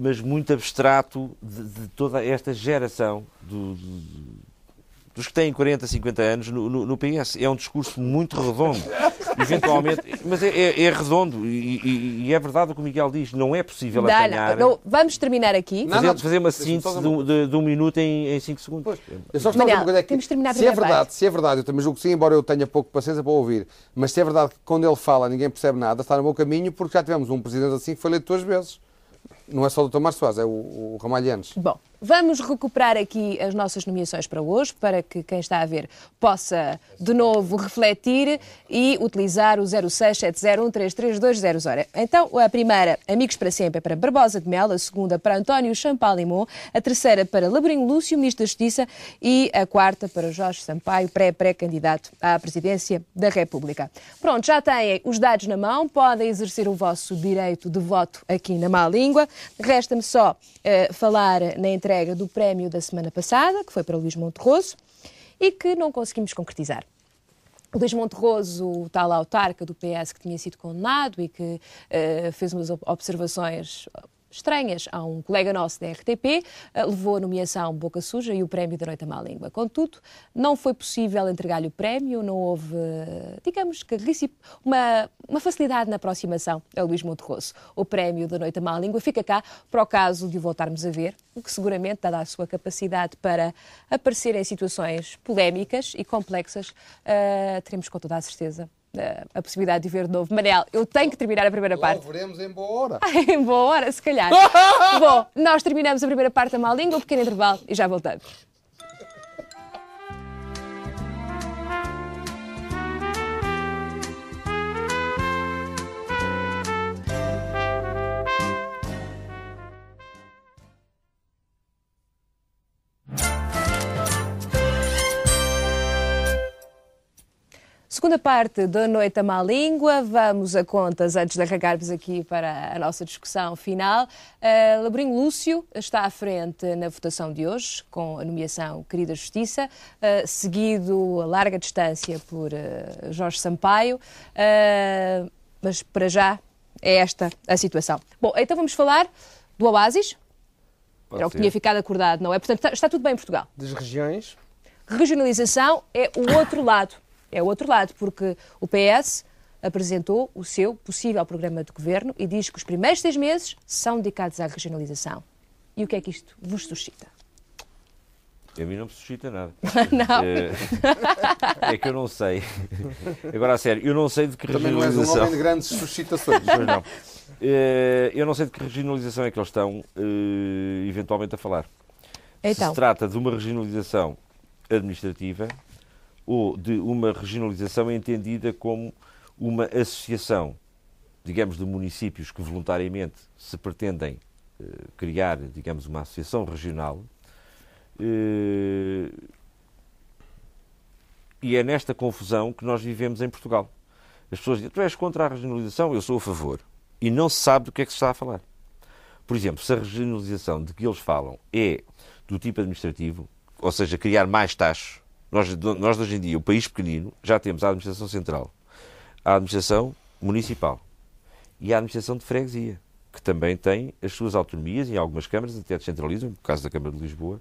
mas muito abstrato de toda esta geração dos que têm 40, 50 anos no PS. É um discurso muito redondo, eventualmente, mas é redondo e é verdade o que o Miguel diz, não é possível apanhar. Não, vamos terminar aqui. Fazer uma síntese de um minuto em 5 segundos. Pois, eu só estou a dizer que se é verdade, eu também julgo que sim, embora eu tenha pouco paciência para ouvir, mas se é verdade que quando ele fala ninguém percebe nada, está no bom caminho, porque já tivemos um presidente assim que foi eleito 2 vezes. Não é só o Dr. Mário Soares, é o Ramalhianos. Bom, vamos recuperar aqui as nossas nomeações para hoje, para que quem está a ver possa de novo refletir e utilizar o 0670133200. Ora, então, a primeira, Amigos para Sempre, é para Barbosa de Mel, a segunda para António Champalimaud, a terceira para Laborinho Lúcio, Ministro da Justiça, e a quarta para Jorge Sampaio, pré-candidato à Presidência da República. Pronto, já têm os dados na mão, podem exercer o vosso direito de voto aqui na má língua. Resta-me só falar na entrega do prémio da semana passada, que foi para o Luís Monterroso, e que não conseguimos concretizar. O Luís Monterroso, o tal autarca do PS que tinha sido condenado e que fez umas observações estranhas a um colega nosso da RTP, levou a nomeação Boca Suja e o prémio da Noite à Má Língua. Contudo, não foi possível entregar-lhe o prémio, não houve, digamos que, uma facilidade na aproximação a Luís Monterroso. O prémio da Noite à Má Língua fica cá para o caso de o voltarmos a ver, o que seguramente, dada a sua capacidade para aparecer em situações polémicas e complexas, teremos com toda a certeza a possibilidade de ver de novo. Manel, eu tenho que terminar a primeira parte. Logo veremos em boa hora. Em boa hora, se calhar. Bom, nós terminamos a primeira parte da Má Língua, um pequeno intervalo e já voltamos. Segunda parte da Noite à Má Língua, vamos a contas antes de arrancarmos aqui para a nossa discussão final. Laborinho Lúcio está à frente na votação de hoje, com a nomeação Querida Justiça, seguido a larga distância por Jorge Sampaio, mas para já é esta a situação. Bom, então vamos falar do Oásis, era o que tinha ficado acordado, não é? Portanto, está tudo bem em Portugal. Das regiões? Regionalização é o outro lado. É o outro lado, porque o PS apresentou o seu possível programa de governo e diz que os primeiros 6 meses são dedicados à regionalização. E o que é que isto vos suscita? A mim não me suscita nada. Não. É que eu não sei. Agora, a sério, eu não sei de que regionalização... Também não és um homem de grandes suscitações. Mas não. Eu não sei de que regionalização é que eles estão eventualmente a falar. Então. Se trata de uma regionalização administrativa... ou de uma regionalização entendida como uma associação, digamos, de municípios que voluntariamente se pretendem criar, digamos, uma associação regional. E é nesta confusão que nós vivemos em Portugal. As pessoas dizem, tu és contra a regionalização, eu sou a favor. E não se sabe do que é que se está a falar. Por exemplo, se a regionalização de que eles falam é do tipo administrativo, ou seja, criar mais taxas. Nós, hoje em dia, o país pequenino, já temos a administração central, a administração municipal e a administração de freguesia, que também tem as suas autonomias e algumas câmaras até descentralizam, no caso da Câmara de Lisboa,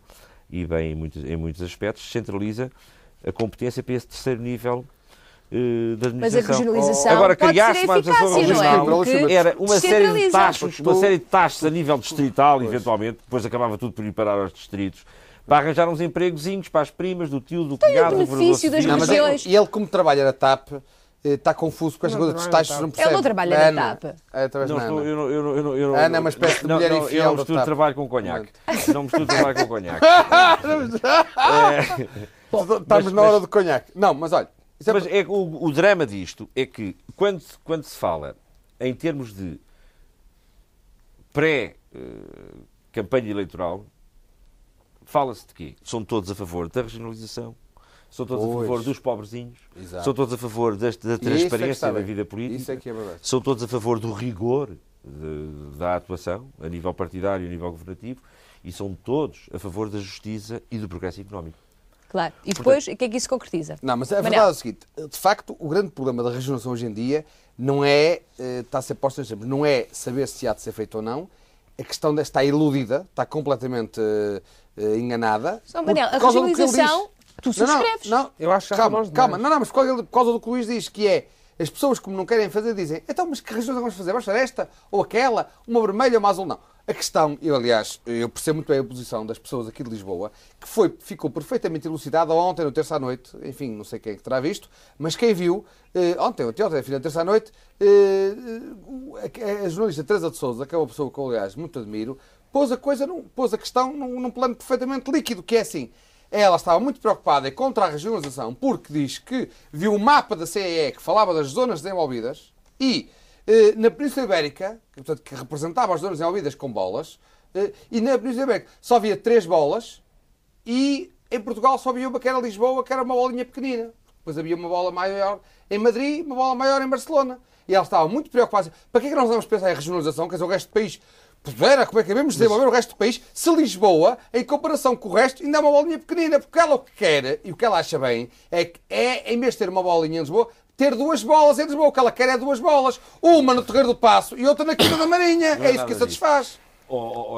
e bem em muitos aspectos, centraliza a competência para esse terceiro nível da administração. Mas a regionalização agora, criar-se uma administração regional, era uma série de taxas a nível distrital, eventualmente, depois acabava tudo por ir parar aos distritos, para arranjar uns empregozinhos para as primas, do tio, do cunhado... Tem o benefício das regiões. E ele, como trabalha na TAP, está confuso com esta coisa dos taxas, não percebe. Ele não trabalha na TAP. Ana é uma espécie de mulher infiel. Eu misturo trabalho com conhaque. Não misturo trabalho com conhaque. Estamos na hora do conhaque. Não, mas olha... Mas o drama disto é que, quando se fala em termos de pré... campanha eleitoral, fala-se de quê? São todos a favor da regionalização, são todos a favor dos pobrezinhos, exato, são todos a favor da transparência da vida política, isso é que é verdade, são todos a favor do rigor da atuação, a nível partidário e a nível governativo, e são todos a favor da justiça e do progresso económico. Claro. E depois, portanto, o que é que isso concretiza? Não, mas a verdade é o seguinte, de facto, o grande problema da regionalização hoje em dia não é, está a ser posto em exemplo, não é saber se há de ser feito ou não, a questão está iludida, está completamente enganada. São Manuel, a regionalização, tu subscreves. Não, eu acho que calma, não, mas por causa do que o Luís diz, que é, as pessoas como não querem fazer dizem, então, mas que regionalização vamos fazer? Vamos fazer esta ou aquela, uma vermelha ou uma azul? Não. A questão, eu percebo muito bem a posição das pessoas aqui de Lisboa, que ficou perfeitamente elucidada ontem, no terça à noite, enfim, não sei quem é que terá visto, mas quem viu, ontem, no terça à noite, a jornalista Teresa de Sousa, que é uma pessoa que eu, aliás, muito admiro, pôs a questão num plano perfeitamente líquido, que é assim, ela estava muito preocupada e contra a regionalização, porque diz que viu o mapa da CEE que falava das zonas desenvolvidas e... na Península Ibérica, portanto, que representava as zonas envolvidas com bolas, e na Península Ibérica só havia 3 bolas, e em Portugal só havia uma que era Lisboa, que era uma bolinha pequenina. Depois havia uma bola maior em Madrid, uma bola maior em Barcelona. E ela estava muito preocupada. Para que é que nós vamos pensar em regionalização? Quer dizer, o resto do país... Como é que devemos desenvolver o resto do país se Lisboa, em comparação com o resto, ainda é uma bolinha pequenina? Porque ela o que quer, e o que ela acha bem, é que em vez de ter uma bolinha em Lisboa... ter 2 bolas em Lisboa. O que ela quer é 2 bolas. Uma no Terreiro do Paço e outra na Quinta da Marinha. É isso que satisfaz.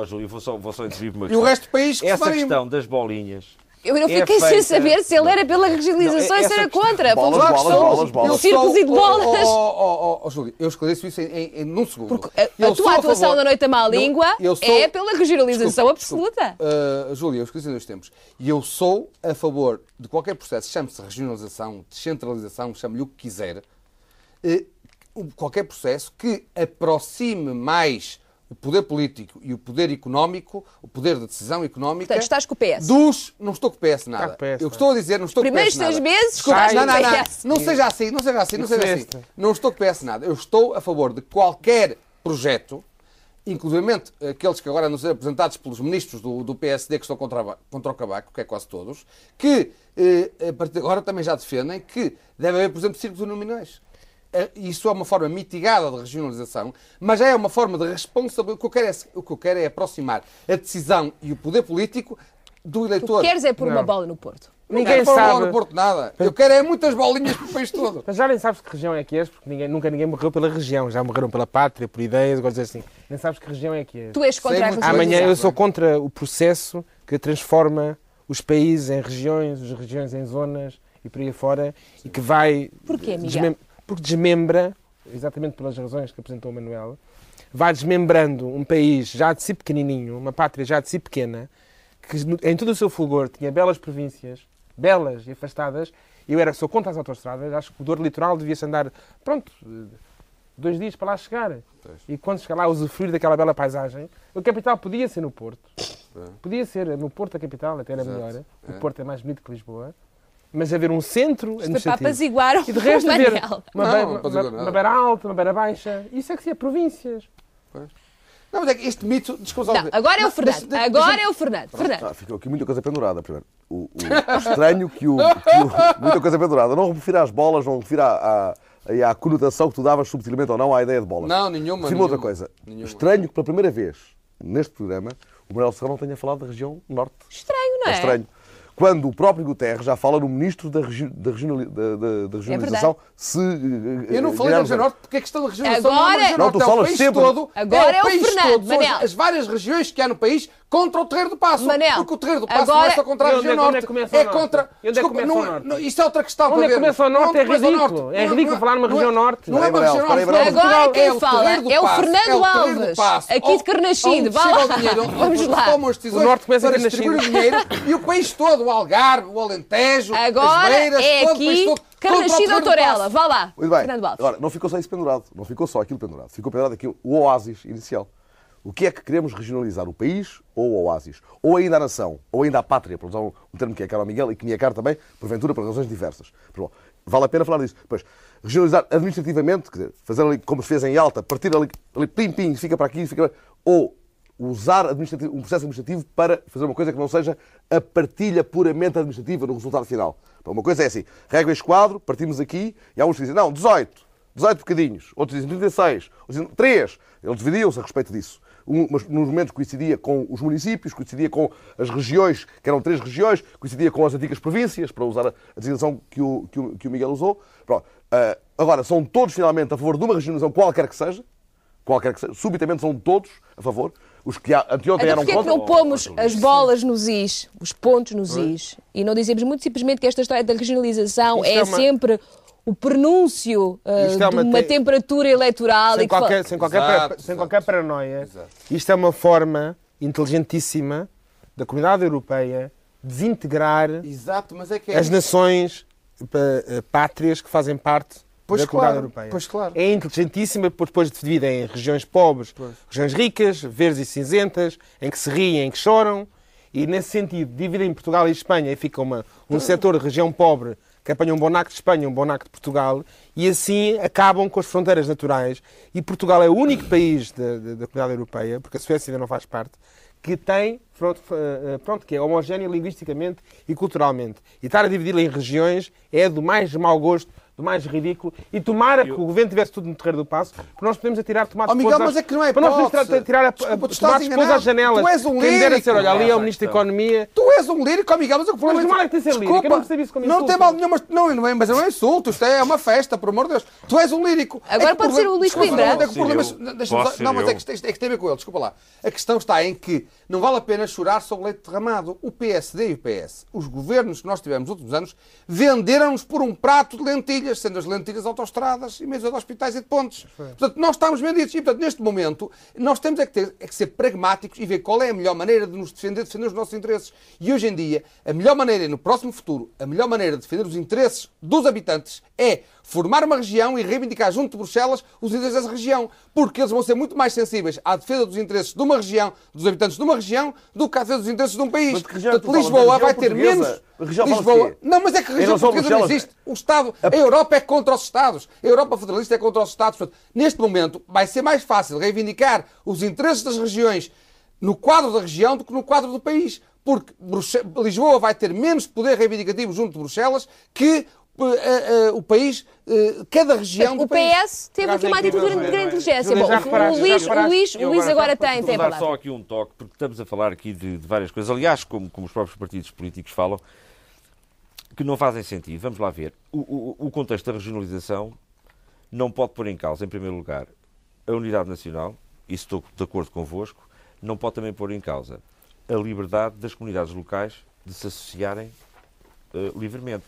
Júlio, vou só intervir uma questão. E o resto do país que essa questão das bolinhas... Eu não fiquei sem saber se ele era pela regionalização ou se era contra. Bolas. Círculos e de bolas. Júlio, eu esclareço isso num segundo. Porque a tua atuação da noite à má língua é pela regionalização absoluta. Júlio, eu esclareço em 2 tempos. E eu sou a favor de qualquer processo, chame-se regionalização, descentralização, chame-lhe o que quiser, qualquer processo que aproxime mais o poder político e o poder económico, o poder de decisão económica... Portanto, estás com o PS. Não estou com o PS nada. Eu estou a dizer, não estou com o PS nada. Primeiros 6 meses... Não seja assim. Não estou com o PS nada. Eu estou a favor de qualquer projeto, inclusivamente aqueles que agora nos são apresentados pelos ministros do PSD que estão contra o Cavaco, que é quase todos, que a partir de agora também já defendem que deve haver, por exemplo, círculos uninominais. Isso é uma forma mitigada de regionalização, mas já é uma forma de responsabilidade. O que eu quero é aproximar a decisão e o poder político do eleitor. O que queres é pôr uma bola no Porto. Ninguém sabe. Não quero pôr uma bola no Porto, nada. Eu quero é muitas bolinhas para o país todo. Mas já nem sabes que região é que és, porque nunca ninguém morreu pela região. Já morreram pela pátria, por ideias, coisas assim. Nem sabes que região é que és. Tu és contra a regionalização. Amanhã eu sou contra o processo que transforma os países em regiões, as regiões em zonas e por aí fora. E que vai... Porquê, Miguel? Porque desmembra, exatamente pelas razões que apresentou o Manuel, vai desmembrando um país já de si pequenininho, uma pátria já de si pequena, que em todo o seu fulgor tinha belas províncias, belas e afastadas. Sou contra as autostradas, acho que o Douro Litoral devia-se andar, 2 dias para lá chegar. E quando chegar lá, usufruir daquela bela paisagem. A capital podia ser no Porto. Podia ser no Porto a capital, até era melhor. O Porto é mais bonito que Lisboa. Mas haver um centro administrativo e de resto haver uma beira alta, uma beira baixa, isso é que se é províncias. Pois. Não, mas é que este mito... Agora é o Fernando. Fernando. Ficou aqui muita coisa pendurada, primeiro. Estranho que muita coisa pendurada. Não me refiro às bolas, não me refiro à conotação que tu davas subtilmente ou não à ideia de bolas. Não, nenhuma. Sim, outra coisa. Nenhuma. Estranho que pela primeira vez neste programa o Manuel Serrão não tenha falado da região norte. Estranho, não é? É estranho. Quando o próprio Guterres já fala no ministro da regionalização, se... Eu não falei da região norte porque a questão da regionalização Agora é o país todo, as várias regiões que há no país contra o Terreiro do Paço. Manel, porque o Terreiro do Paço não é só contra a região norte. É contra... Isto é outra questão. Onde é que começa o norte é ridículo. É ridículo falar numa região norte. Não é uma região norte. Agora quem fala é o Fernando Alves, aqui de Carnaxide. Vamos lá. O norte começa a distribuir o dinheiro e o país todo, o Algarve, o Alentejo, agora as Beiras, todo o país todo. Carnaxide ou Torela, vá lá. Muito bem. Agora, não ficou só isso pendurado, não ficou só aquilo pendurado, ficou pendurado aqui o oásis inicial. O que é que queremos regionalizar? O país ou o oásis? Ou ainda a nação? Ou ainda a pátria? Para usar um termo que é caro ao Miguel e que me é caro também, porventura, por razões diversas. Mas, bom, vale a pena falar disso. Pois, regionalizar administrativamente, quer dizer, fazer ali como se fez em Alta, partir ali pim-pim, fica para aqui, fica para... Ou usar um processo administrativo para fazer uma coisa que não seja a partilha puramente administrativa no resultado final. Então, uma coisa é assim, regras quadro, partimos aqui, e há uns que dizem, não, 18 bocadinhos, outros dizem 36, outros dizem 3. Eles dividiam-se a respeito disso. Mas nos momentos coincidia com os municípios, coincidia com as regiões, que eram 3 regiões, coincidia com as antigas províncias, para usar a designação que o Miguel usou. Pronto. Agora, são todos finalmente a favor de uma regionalização qualquer que seja, subitamente são todos a favor. Os que anteontem eram contra. Porquê é que não pomos as bolas nos is, os pontos nos is, e não dizemos muito simplesmente que esta história da regionalização é sempre o pronúncio de uma temperatura eleitoral? Sem qualquer paranoia. Exato. Isto é uma forma inteligentíssima da comunidade europeia desintegrar as nações pátrias que fazem parte da comunidade europeia. Pois claro. É inteligentíssima, porque depois dividem em regiões pobres, regiões ricas, verdes e cinzentas, em que se riem, em que choram, e nesse sentido dividem Portugal e Espanha e fica um setor de região pobre que apanham um bonaco de Espanha, um bonaco de Portugal, e assim acabam com as fronteiras naturais. E Portugal é o único país da comunidade europeia, porque a Suécia ainda não faz parte, que tem, que é homogénea linguisticamente e culturalmente. E estar a dividi-la em regiões é do mais mau gosto, do mais ridículo, e tomara que o governo tivesse tudo no terreiro do Paço, porque nós podemos atirar tomates à janela. Tu és um lírico. Dizer, olha, ali é o Ministro da Economia. Tu és um lírico, amiga, mas o que falamos... Mas tem ser lírico, eu não percebi isso como insulto. Não tem mal nenhum, mas é um insulto, isto é uma festa, por amor de Deus. Tu és um lírico. Agora pode ser o Luís Coimbra. Não, mas é que tem a ver com ele, desculpa lá. A questão está em que não vale a pena chorar sobre o leite derramado. O PSD e o PS, os governos que nós tivemos nos últimos anos, venderam-nos por um prato de lentilhas, sendo as lentilhas de autostradas e mesmo de hospitais e de pontes. Portanto, nós estamos vendidos. E, portanto, neste momento, nós temos é que ser pragmáticos e ver qual é a melhor maneira de nos defender, defender os nossos interesses. E, hoje em dia, a melhor maneira, no próximo futuro, a melhor maneira de defender os interesses dos habitantes é formar uma região e reivindicar junto de Bruxelas os interesses dessa região. Porque eles vão ser muito mais sensíveis à defesa dos interesses de uma região, dos habitantes de uma região, do que à defesa dos interesses de um país. Mas que região, portanto, Lisboa vai ter menos... Lisboa. Não, mas é que a região portuguesa não existe. O Estado, a Europa é contra os Estados. A Europa federalista é contra os Estados. Portanto, neste momento, vai ser mais fácil reivindicar os interesses das regiões no quadro da região do que no quadro do país. Porque Lisboa vai ter menos poder reivindicativo junto de Bruxelas que o país, cada região do país. O PS teve aqui uma atitude de grande inteligência. O Luís agora tem palavra. Vou dar só aqui um toque, porque estamos a falar aqui de várias coisas. Aliás, como os próprios partidos políticos falam, que não fazem sentido. Vamos lá ver. O contexto da regionalização não pode pôr em causa, em primeiro lugar, a unidade nacional, isso estou de acordo convosco, não pode também pôr em causa a liberdade das comunidades locais de se associarem livremente.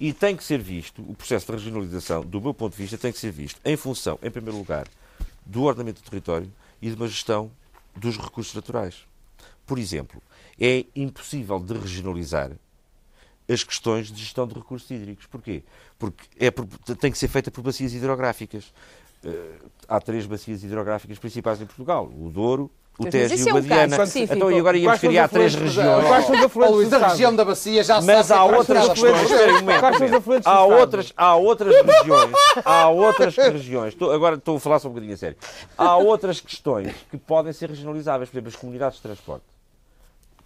E tem que ser visto, o processo de regionalização, do meu ponto de vista, tem que ser visto em função, em primeiro lugar, do ordenamento do território e de uma gestão dos recursos naturais. Por exemplo, é impossível de regionalizar as questões de gestão de recursos hídricos. Porquê? Porque tem que ser feita por bacias hidrográficas. Há 3 bacias hidrográficas principais em Portugal. O Douro, o Tejo e o Badiana. Então, e agora íamos criar 3 regiões. A região da bacia já se sabe. Mas há outras questões. Há outras regiões. Agora estou a falar só um bocadinho a sério. Há outras questões que podem ser regionalizáveis. Por exemplo, as comunidades de transporte.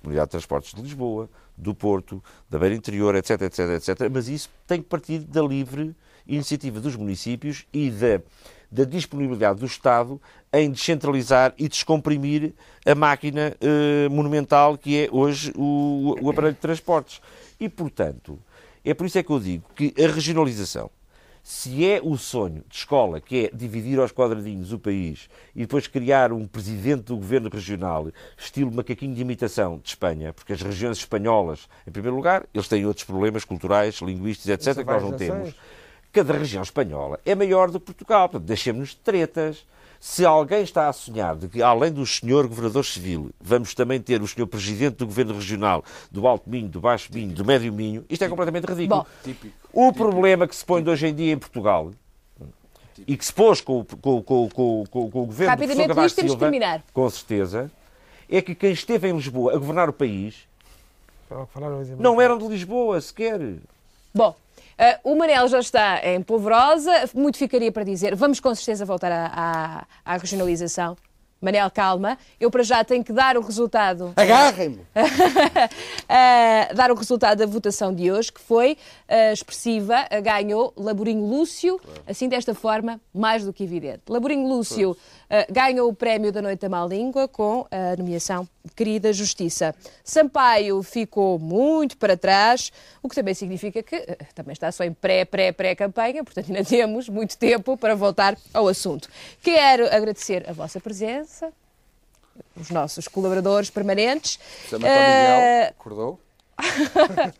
Comunidade de Transportes de Lisboa, do Porto, da Beira Interior, etc, etc, etc. Mas isso tem que partir da livre iniciativa dos municípios e da disponibilidade do Estado em descentralizar e descomprimir a máquina monumental que é hoje o aparelho de transportes. E, portanto, é por isso é que eu digo que a regionalização, se é o sonho de escola, que é dividir aos quadradinhos o país e depois criar um presidente do governo regional, estilo macaquinho de imitação de Espanha, porque as regiões espanholas, em primeiro lugar, eles têm outros problemas culturais, linguísticos, etc., que nós não temos. Cada região espanhola é maior do que Portugal, portanto, deixemos-nos de tretas. Se alguém está a sonhar de que, além do senhor governador civil, vamos também ter o senhor presidente do governo regional, do Alto Minho, do Baixo Minho, do Médio Minho, isto é completamente ridículo. O problema que se põe de hoje em dia em Portugal, e que se pôs com o governo do professor Cavaco Silva, com certeza, é que quem esteve em Lisboa a governar o país não eram de Lisboa sequer. Bom. O Manel já está em polvorosa, muito ficaria para dizer. Vamos com certeza voltar à regionalização, Manel, calma, eu para já tenho que dar o resultado. Agarrem-me! Dar o resultado da votação de hoje, que foi expressiva, ganhou Laborinho Lúcio, assim desta forma, mais do que evidente. Laborinho Lúcio ganhou o prémio da Noite da Má Língua com a nomeação Querida Justiça. Sampaio ficou muito para trás, o que também significa que também está só em pré-campanha, portanto ainda temos muito tempo para voltar ao assunto. Quero agradecer a vossa presença, os nossos colaboradores permanentes. Também para o Miguel, acordou.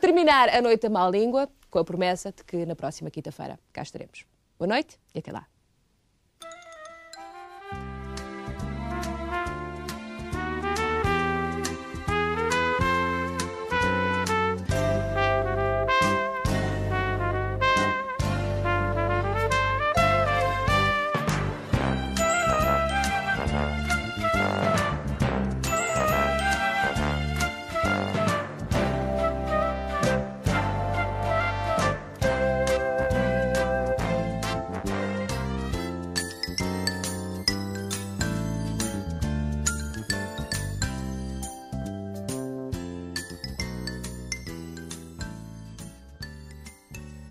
Terminar a Noite da Má Língua com a promessa de que na próxima quinta-feira cá estaremos. Boa noite e até lá.